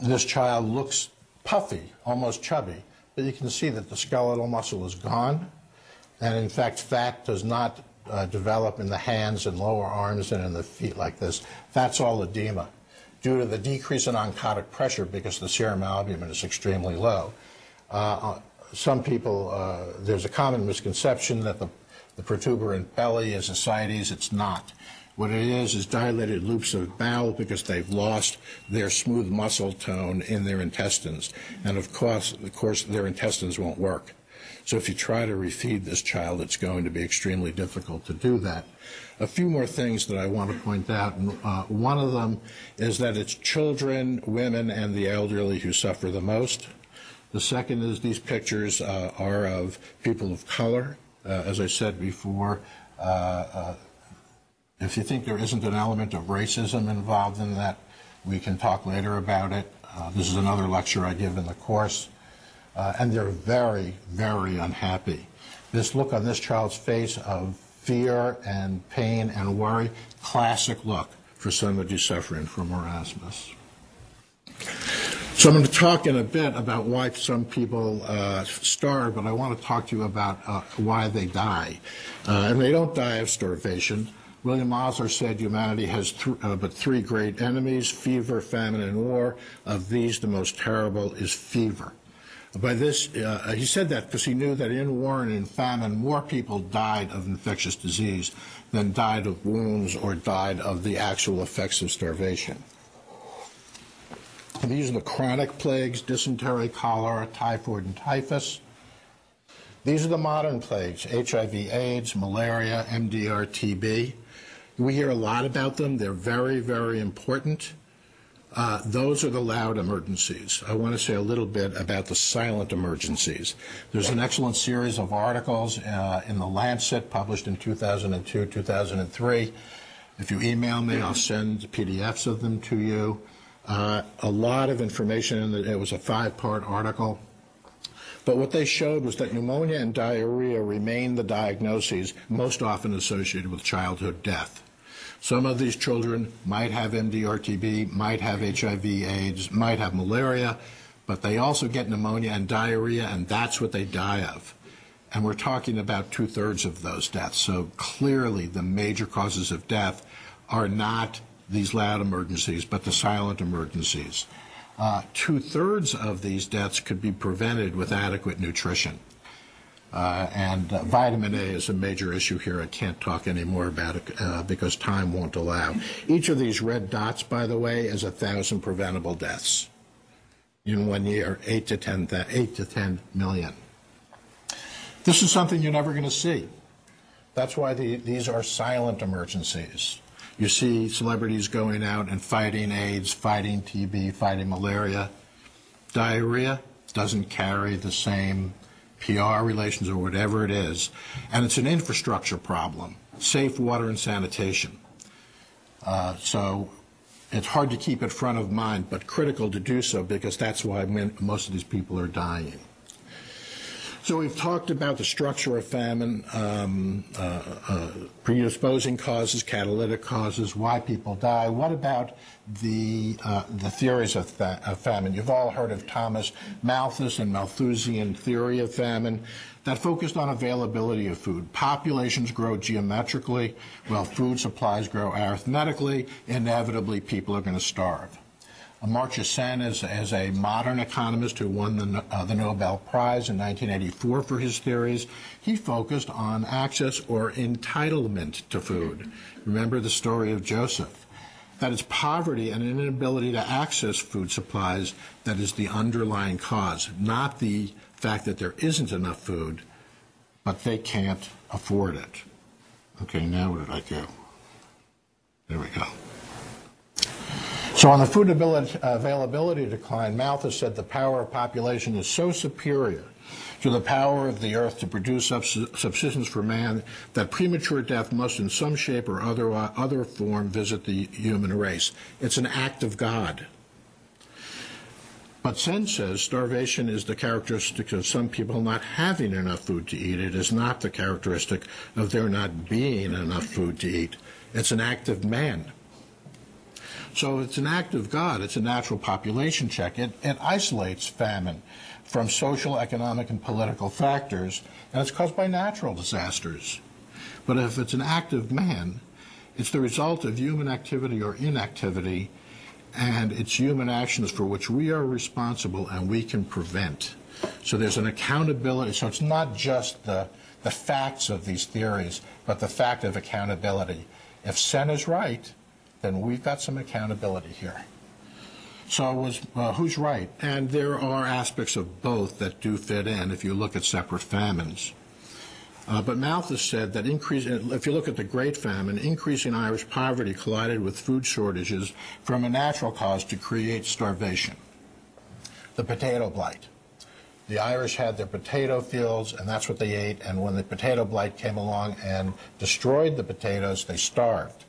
This child looks puffy, almost chubby, but you can see that the skeletal muscle is gone. And in fact, fat does not develop in the hands and lower arms and in the feet like this. That's all edema, due to the decrease in oncotic pressure because the serum albumin is extremely low. Some people, there's a common misconception that the protuberant belly is ascites. It's not. What it is dilated loops of bowel because they've lost their smooth muscle tone in their intestines. And of course, their intestines won't work. So if you try to refeed this child, it's going to be extremely difficult to do that. A few more things that I want to point out. One of them is that it's children, women, and the elderly who suffer the most. The second is these pictures are of people of color. As I said before, if you think there isn't an element of racism involved in that, we can talk later about it. This is another lecture I give in the course. And they're very, very unhappy. This look on this child's face of fear and pain and worry, classic look for somebody suffering from marasmus. So I'm going to talk in a bit about why some people starve, but I want to talk to you about why they die. And they don't die of starvation. William Osler said humanity has but three great enemies: fever, famine, and war. Of these, the most terrible is fever. By this, he said that because he knew that in war and in famine, more people died of infectious disease than died of wounds or died of the actual effects of starvation. These are the chronic plagues: dysentery, cholera, typhoid, and typhus. These are the modern plagues: HIV, AIDS, malaria, MDR, TB. We hear a lot about them. They're very, very important. Those are the loud emergencies. I want to say a little bit about the silent emergencies. There's an excellent series of articles in The Lancet published in 2002, 2003. If you email me, I'll send PDFs of them to you. A lot of information. It was a five-part article. But what they showed was that pneumonia and diarrhea remain the diagnoses most often associated with childhood death. Some of these children might have MDR-TB, might have HIV-AIDS, might have malaria, but they also get pneumonia and diarrhea, and that's what they die of. And we're talking about two-thirds of those deaths. So clearly the major causes of death are not these loud emergencies, but the silent emergencies. Two-thirds of these deaths could be prevented with adequate nutrition. And vitamin A is a major issue here. I can't talk any more about it because time won't allow. Each of these red dots, by the way, is 1,000 preventable deaths in 1 year, 8 to 10 million. This is something you're never going to see. That's why these are silent emergencies. You see celebrities going out and fighting AIDS, fighting TB, fighting malaria. Diarrhea doesn't carry the same PR relations or whatever it is, and it's an infrastructure problem: safe water and sanitation. So it's hard to keep it front of mind, but critical to do so because that's why most of these people are dying. So we've talked about the structure of famine, predisposing causes, catalytic causes, why people die. What about the theories of famine? You've all heard of Thomas Malthus and Malthusian theory of famine that focused on availability of food. Populations grow geometrically, while food supplies grow arithmetically. Inevitably, people are going to starve. Amartya Sen is a modern economist who won the Nobel Prize in 1984 for his theories. He focused on access or entitlement to food. Remember the story of Joseph. That it's poverty and inability to access food supplies that is the underlying cause, not the fact that there isn't enough food, but they can't afford it. Okay, now where did I go? There we go. So on the food availability decline, Malthus said the power of population is so superior to the power of the earth to produce subsistence for man, that premature death must in some shape or other form visit the human race. It's an act of God. But Sen says starvation is the characteristic of some people not having enough food to eat. It is not the characteristic of there not being enough food to eat. It's an act of man. So it's an act of God. It's a natural population check. It isolates famine from social, economic, and political factors, and it's caused by natural disasters. But if it's an act of man, it's the result of human activity or inactivity, and it's human actions for which we are responsible and we can prevent. So there's an accountability. So it's not just the facts of these theories, but the fact of accountability. If Sen is right, then we've got some accountability here. So who's right? And there are aspects of both that do fit in if you look at separate famines. But Malthus said that if you look at the Great Famine, increasing Irish poverty collided with food shortages from a natural cause to create starvation. The potato blight. The Irish had their potato fields, and that's what they ate. And when the potato blight came along and destroyed the potatoes, they starved.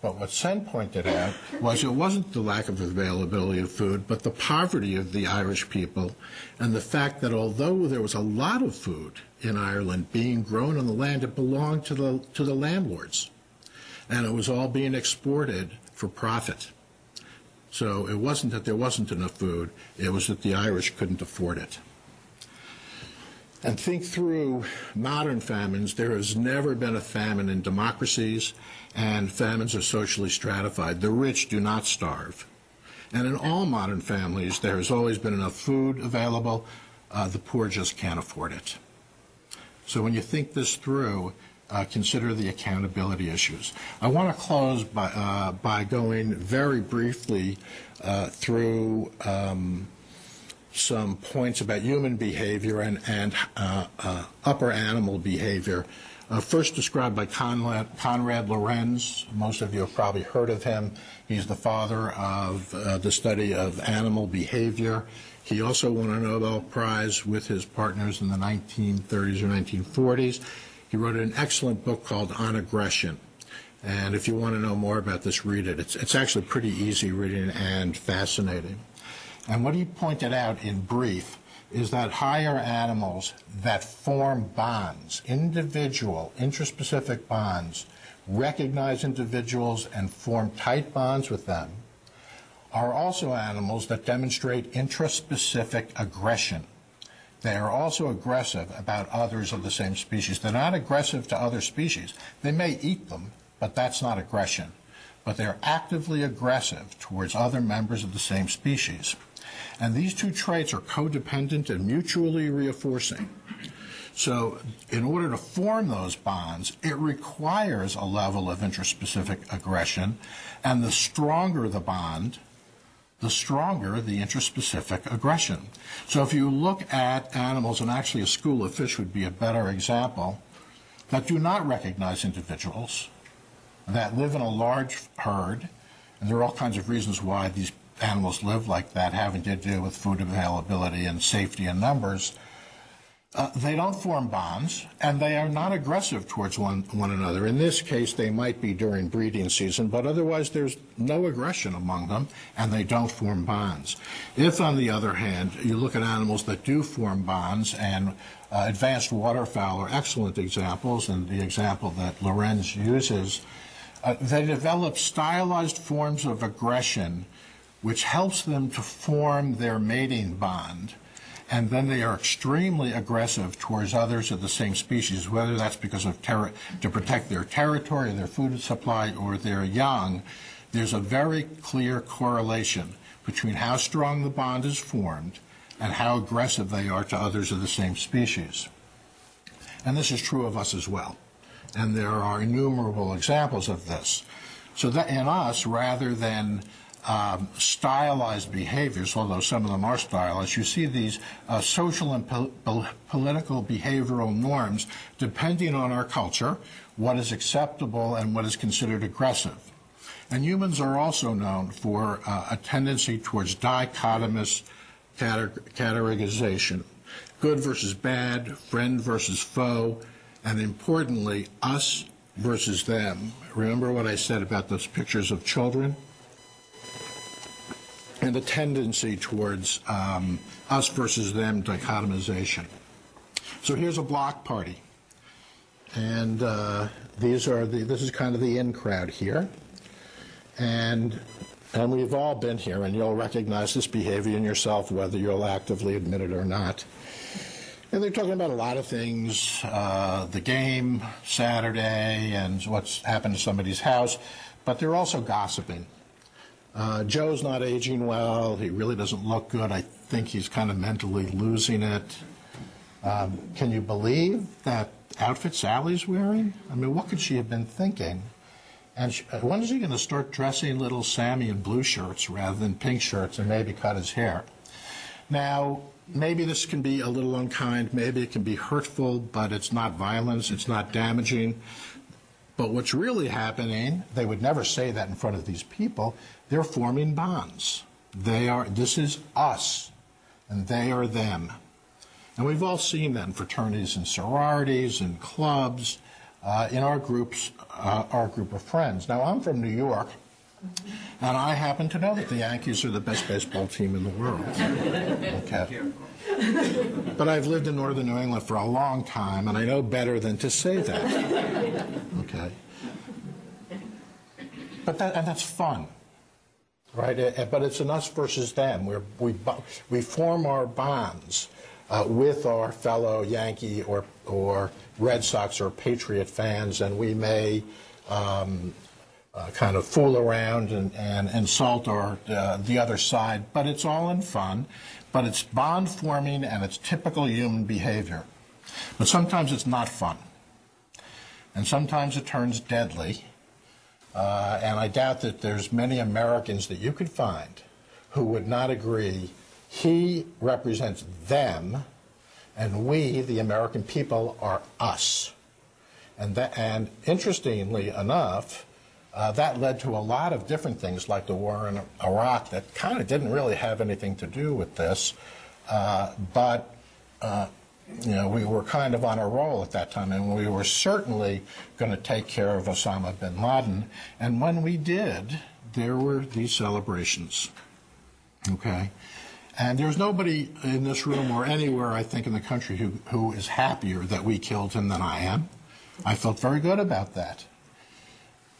But what Sen pointed out was it wasn't the lack of availability of food, but the poverty of the Irish people and the fact that although there was a lot of food in Ireland being grown on the land, it belonged to the landlords. And it was all being exported for profit. So it wasn't that there wasn't enough food, it was that the Irish couldn't afford it. And think through modern famines. There has never been a famine in democracies, and famines are socially stratified. The rich do not starve. And in all modern families, there has always been enough food available. The poor just can't afford it. So when you think this through, consider the accountability issues. I want to close by going very briefly through some points about human behavior and upper animal behavior, first described by Konrad Lorenz. Most of you have probably heard of him. He's the father of the study of animal behavior. He also won a Nobel Prize with his partners in the 1930s or 1940s. He wrote an excellent book called On Aggression. And if you want to know more about this, read it. It's actually pretty easy reading and fascinating. And what he pointed out in brief is that higher animals that form bonds, individual, intraspecific bonds, recognize individuals and form tight bonds with them, are also animals that demonstrate intraspecific aggression. They are also aggressive about others of the same species. They're not aggressive to other species. They may eat them, but that's not aggression. But they're actively aggressive towards other members of the same species. And these two traits are codependent and mutually reinforcing. So in order to form those bonds, it requires a level of interspecific aggression, and the stronger the bond, the stronger the interspecific aggression. So if you look at animals, and actually a school of fish would be a better example, that do not recognize individuals, that live in a large herd, and there are all kinds of reasons why these animals live like that, having to do with food availability and safety and numbers, they don't form bonds, and they are not aggressive towards one another. In this case, they might be during breeding season, but otherwise there's no aggression among them, and they don't form bonds. If, on the other hand, you look at animals that do form bonds, and advanced waterfowl are excellent examples, and the example that Lorenz uses, they develop stylized forms of aggression which helps them to form their mating bond, and then they are extremely aggressive towards others of the same species, whether that's because of to protect their territory, their food supply, or their young. There's a very clear correlation between how strong the bond is formed and how aggressive they are to others of the same species. And this is true of us as well. And there are innumerable examples of this. So that in us, rather than stylized behaviors, although some of them are stylized, you see these social and political behavioral norms depending on our culture, what is acceptable and what is considered aggressive. And humans are also known for a tendency towards dichotomous categorization. good versus bad, friend versus foe, and importantly, us versus them. Remember what I said about those pictures of children? And the tendency towards us versus them dichotomization. So here's a block party. And these are the, this is kind of the in crowd here. And we've all been here, and you'll recognize this behavior in yourself, whether you'll actively admit it or not. And they're talking about a lot of things, the game, Saturday, and what's happened to somebody's house, but they're also gossiping. Joe's not aging well, he really doesn't look good, I think he's kind of mentally losing it. Can you believe that outfit Sally's wearing? I mean, what could she have been thinking? And she, when is he going to start dressing little Sammy in blue shirts rather than pink shirts and maybe cut his hair? Now, maybe this can be a little unkind, maybe it can be hurtful, but it's not violence, it's not damaging. But what's really happening, they would never say that in front of these people, they're forming bonds. They are, this is us, and they are them. And we've all seen that in fraternities and sororities and clubs, in our groups, our group of friends. Now, I'm from New York, and I happen to know that the Yankees are the best baseball team in the world. Okay. But I've lived in northern New England for a long time, and I know better than to say that. Okay. But that, and that's fun, right? But it's an us versus them. We form our bonds with our fellow Yankee or Red Sox or Patriot fans, and we may kind of fool around and insult our, the other side, but it's all in fun, but it's bond forming and it's typical human behavior. But sometimes it's not fun, and sometimes it turns deadly, and I doubt that there's many Americans that you could find who would not agree he represents them, and we, the American people, are us. And, that, and interestingly enough, that led to a lot of different things, like the war in Iraq, that kind of didn't really have anything to do with this. You know, we were kind of on a roll at that time, and we were certainly going to take care of Osama bin Laden. And when we did, there were these celebrations. Okay? And there's nobody in this room or anywhere, I think, in the country who is happier that we killed him than I am. I felt very good about that.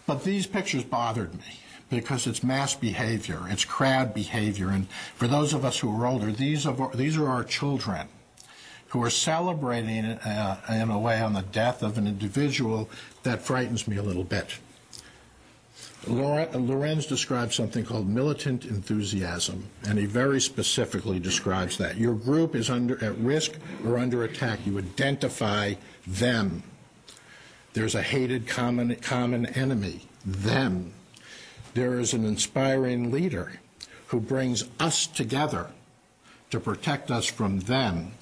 But these pictures bothered me because it's mass behavior, it's crowd behavior. And for those of us who are older, these are our children who are celebrating in a way on the death of an individual that frightens me a little bit. Lorenz describes something called militant enthusiasm, and he very specifically describes that. Your group is at risk or under attack. You identify them. There's a hated common enemy, them. There is an inspiring leader who brings us together to protect us from them.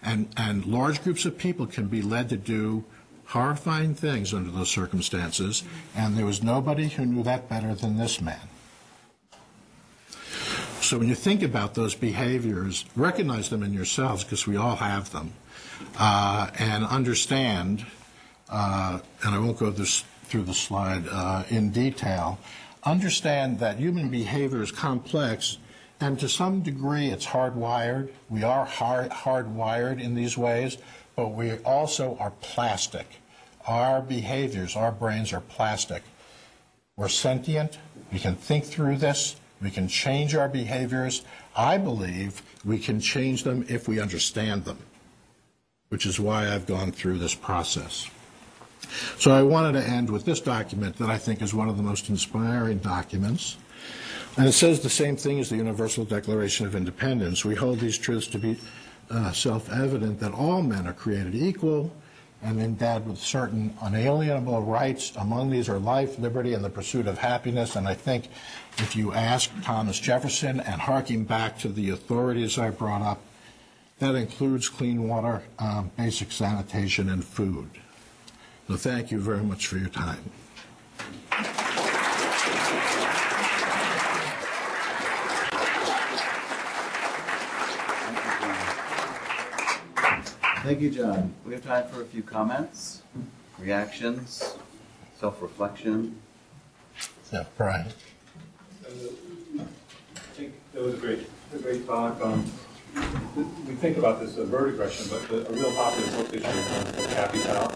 And large groups of people can be led to do horrifying things under those circumstances, and there was nobody who knew that better than this man. So when you think about those behaviors, recognize them in yourselves, because we all have them, and understand, and I won't go through the slide in detail, understand that human behavior is complex, and to some degree it's hardwired. We are hardwired in these ways, but we also are plastic. Our behaviors, our brains are plastic. We're sentient, we can think through this, we can change our behaviors. I believe we can change them if we understand them, which is why I've gone through this process. So I wanted to end with this document that I think is one of the most inspiring documents. And it says the same thing as the Universal Declaration of Independence. We hold these truths to be self-evident that all men are created equal and endowed with certain unalienable rights. Among these are life, liberty, and the pursuit of happiness. And I think if you ask Thomas Jefferson, and harking back to the authorities I brought up, that includes clean water, basic sanitation, and food. So thank you very much for your time. Thank you, John. We have time for a few comments, reactions, self-reflection. Yeah, Brian. I think that was a great talk. We think about this verdigression, but a real popular book issue is Happy Cow,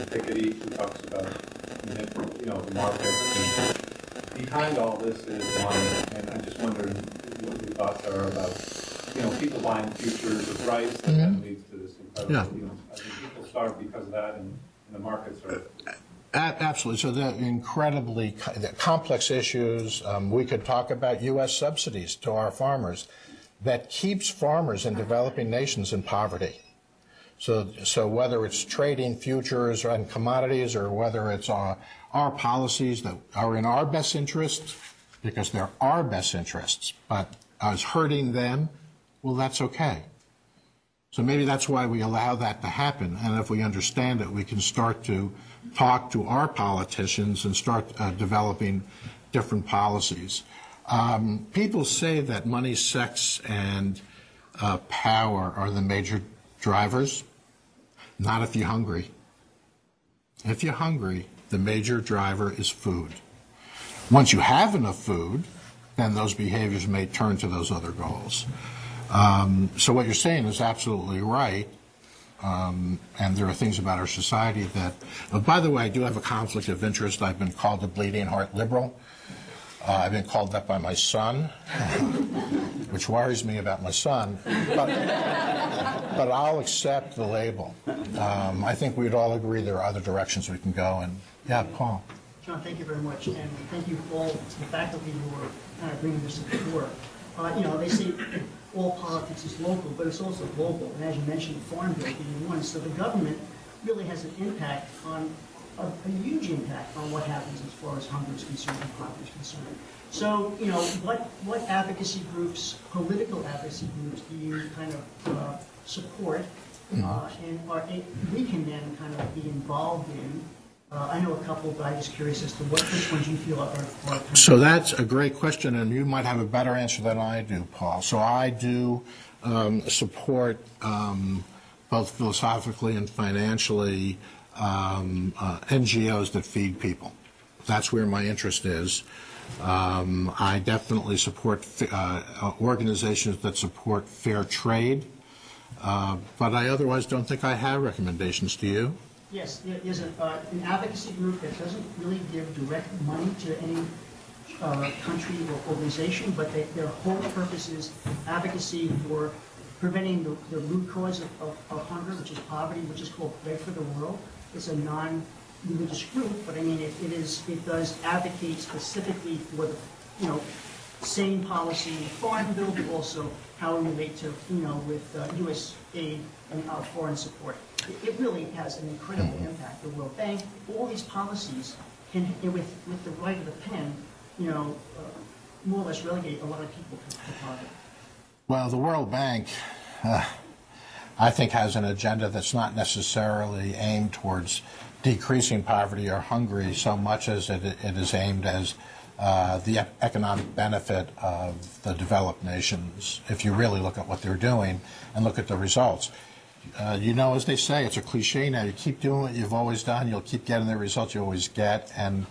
Antiquity, who talks about the market. And behind all this is wine, and I just wonder what your thoughts are about people buying futures of rice, and that leads to this incredible. Yeah. I think people starve because of that, and the markets are. Absolutely. So they're incredibly complex issues. We could talk about U.S. subsidies to our farmers that keeps farmers in developing nations in poverty. So whether it's trading futures and commodities, or whether it's our policies that are in our best interest, because they're our best interests, but as hurting them, well, that's okay. So maybe that's why we allow that to happen. And if we understand it, we can start to talk to our politicians and start developing different policies. People say that money, sex, and power are the major drivers. Not if you're hungry. If you're hungry, the major driver is food. Once you have enough food, then those behaviors may turn to those other goals. So what you're saying is absolutely right. And there are things about our society that, by the way, I do have a conflict of interest. I've been called a bleeding heart liberal. I've been called that by my son, which worries me about my son, but I'll accept the label. I think we'd all agree there are other directions we can go. And yeah, Paul. John, thank you very much, and thank you all to the faculty who are kind of bringing this to the fore. They say all politics is local, but it's also global. And as you mentioned, the Farm Bill being one. So the government really has an impact on, a huge impact on what happens as far as hunger is concerned and poverty is concerned. So, what advocacy groups, political advocacy groups, do you kind of support and we can then kind of be involved in? I know a couple, but I'm just curious as to which ones you feel are. So that's a great question, and you might have a better answer than I do, Paul. So I do support, both philosophically and financially, NGOs that feed people. That's where my interest is. I definitely support organizations that support fair trade, but I otherwise don't think I have recommendations. Do you? Yes, there is an advocacy group that doesn't really give direct money to any country or organization, but their whole purpose is advocacy for preventing the root cause of hunger, which is poverty, which is called Bread for the World. It's a non-religious group, but I mean, it does advocate specifically for the, same policy in the Farm Bill, but also how we relate to, with U.S. aid and our foreign support. It really has an incredible impact. The World Bank, all these policies can, with the right of the pen, more or less relegate a lot of people to poverty. Well, the World Bank, I think, has an agenda that's not necessarily aimed towards decreasing poverty or hunger so much as it is aimed as the economic benefit of the developed nations, if you really look at what they're doing and look at the results. As they say, it's a cliche now, you keep doing what you've always done, you'll keep getting the results you always get, and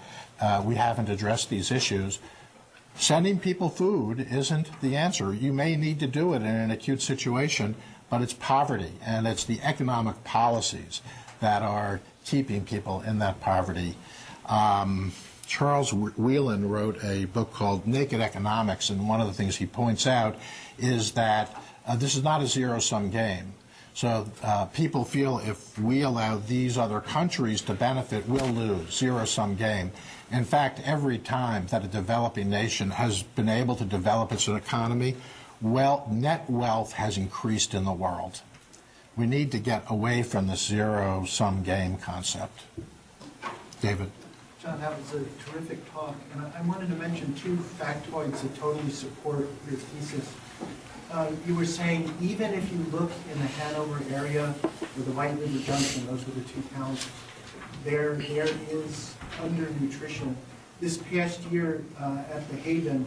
we haven't addressed these issues. Sending people food isn't the answer. You may need to do it in an acute situation, but it's poverty, and it's the economic policies that are keeping people in that poverty. Charles Whelan wrote a book called Naked Economics, and one of the things he points out is that this is not a zero-sum game. So people feel if we allow these other countries to benefit, we'll lose, zero-sum game. In fact, every time that a developing nation has been able to develop its economy, net wealth has increased in the world. We need to get away from the zero-sum game concept. David. John, that was a terrific talk, and I wanted to mention two factoids that totally support your thesis. You were saying even if you look in the Hanover area or the White River Junction, those are the two towns, there is undernutrition. This past year at the Haven,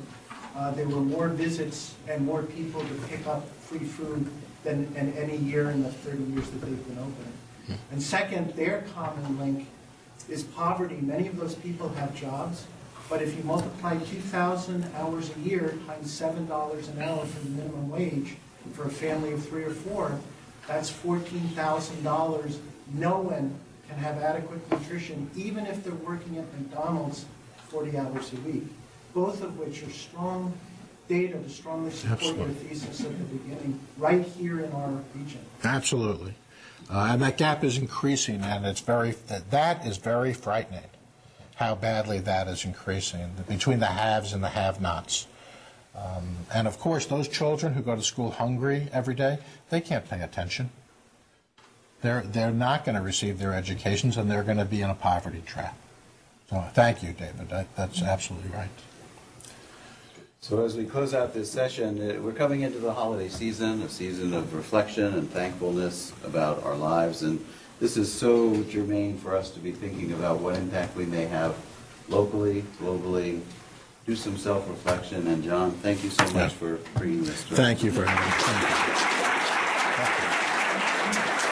there were more visits and more people to pick up free food than any year in the 30 years that they've been open. And second, their common link is poverty. Many of those people have jobs, but if you multiply 2,000 hours a year times $7 an hour for the minimum wage for a family of 3 or 4, that's $14,000. No one can have adequate nutrition, even if they're working at McDonald's 40 hours a week, both of which are strong data to strongly support your thesis at the beginning, right here in our region. Absolutely. And that gap is increasing, and it's that is very frightening, how badly that is increasing, between the haves and the have-nots. And of course, those children who go to school hungry every day, they can't pay attention. They're not going to receive their educations, and they're going to be in a poverty trap. So thank you, David. That's absolutely right. So as we close out this session, we're coming into the holiday season, a season of reflection and thankfulness about our lives. And this is so germane for us to be thinking about what impact we may have locally, globally. Do some self-reflection. And John, thank you so much for bringing this to us. Thank you very much. Thank you.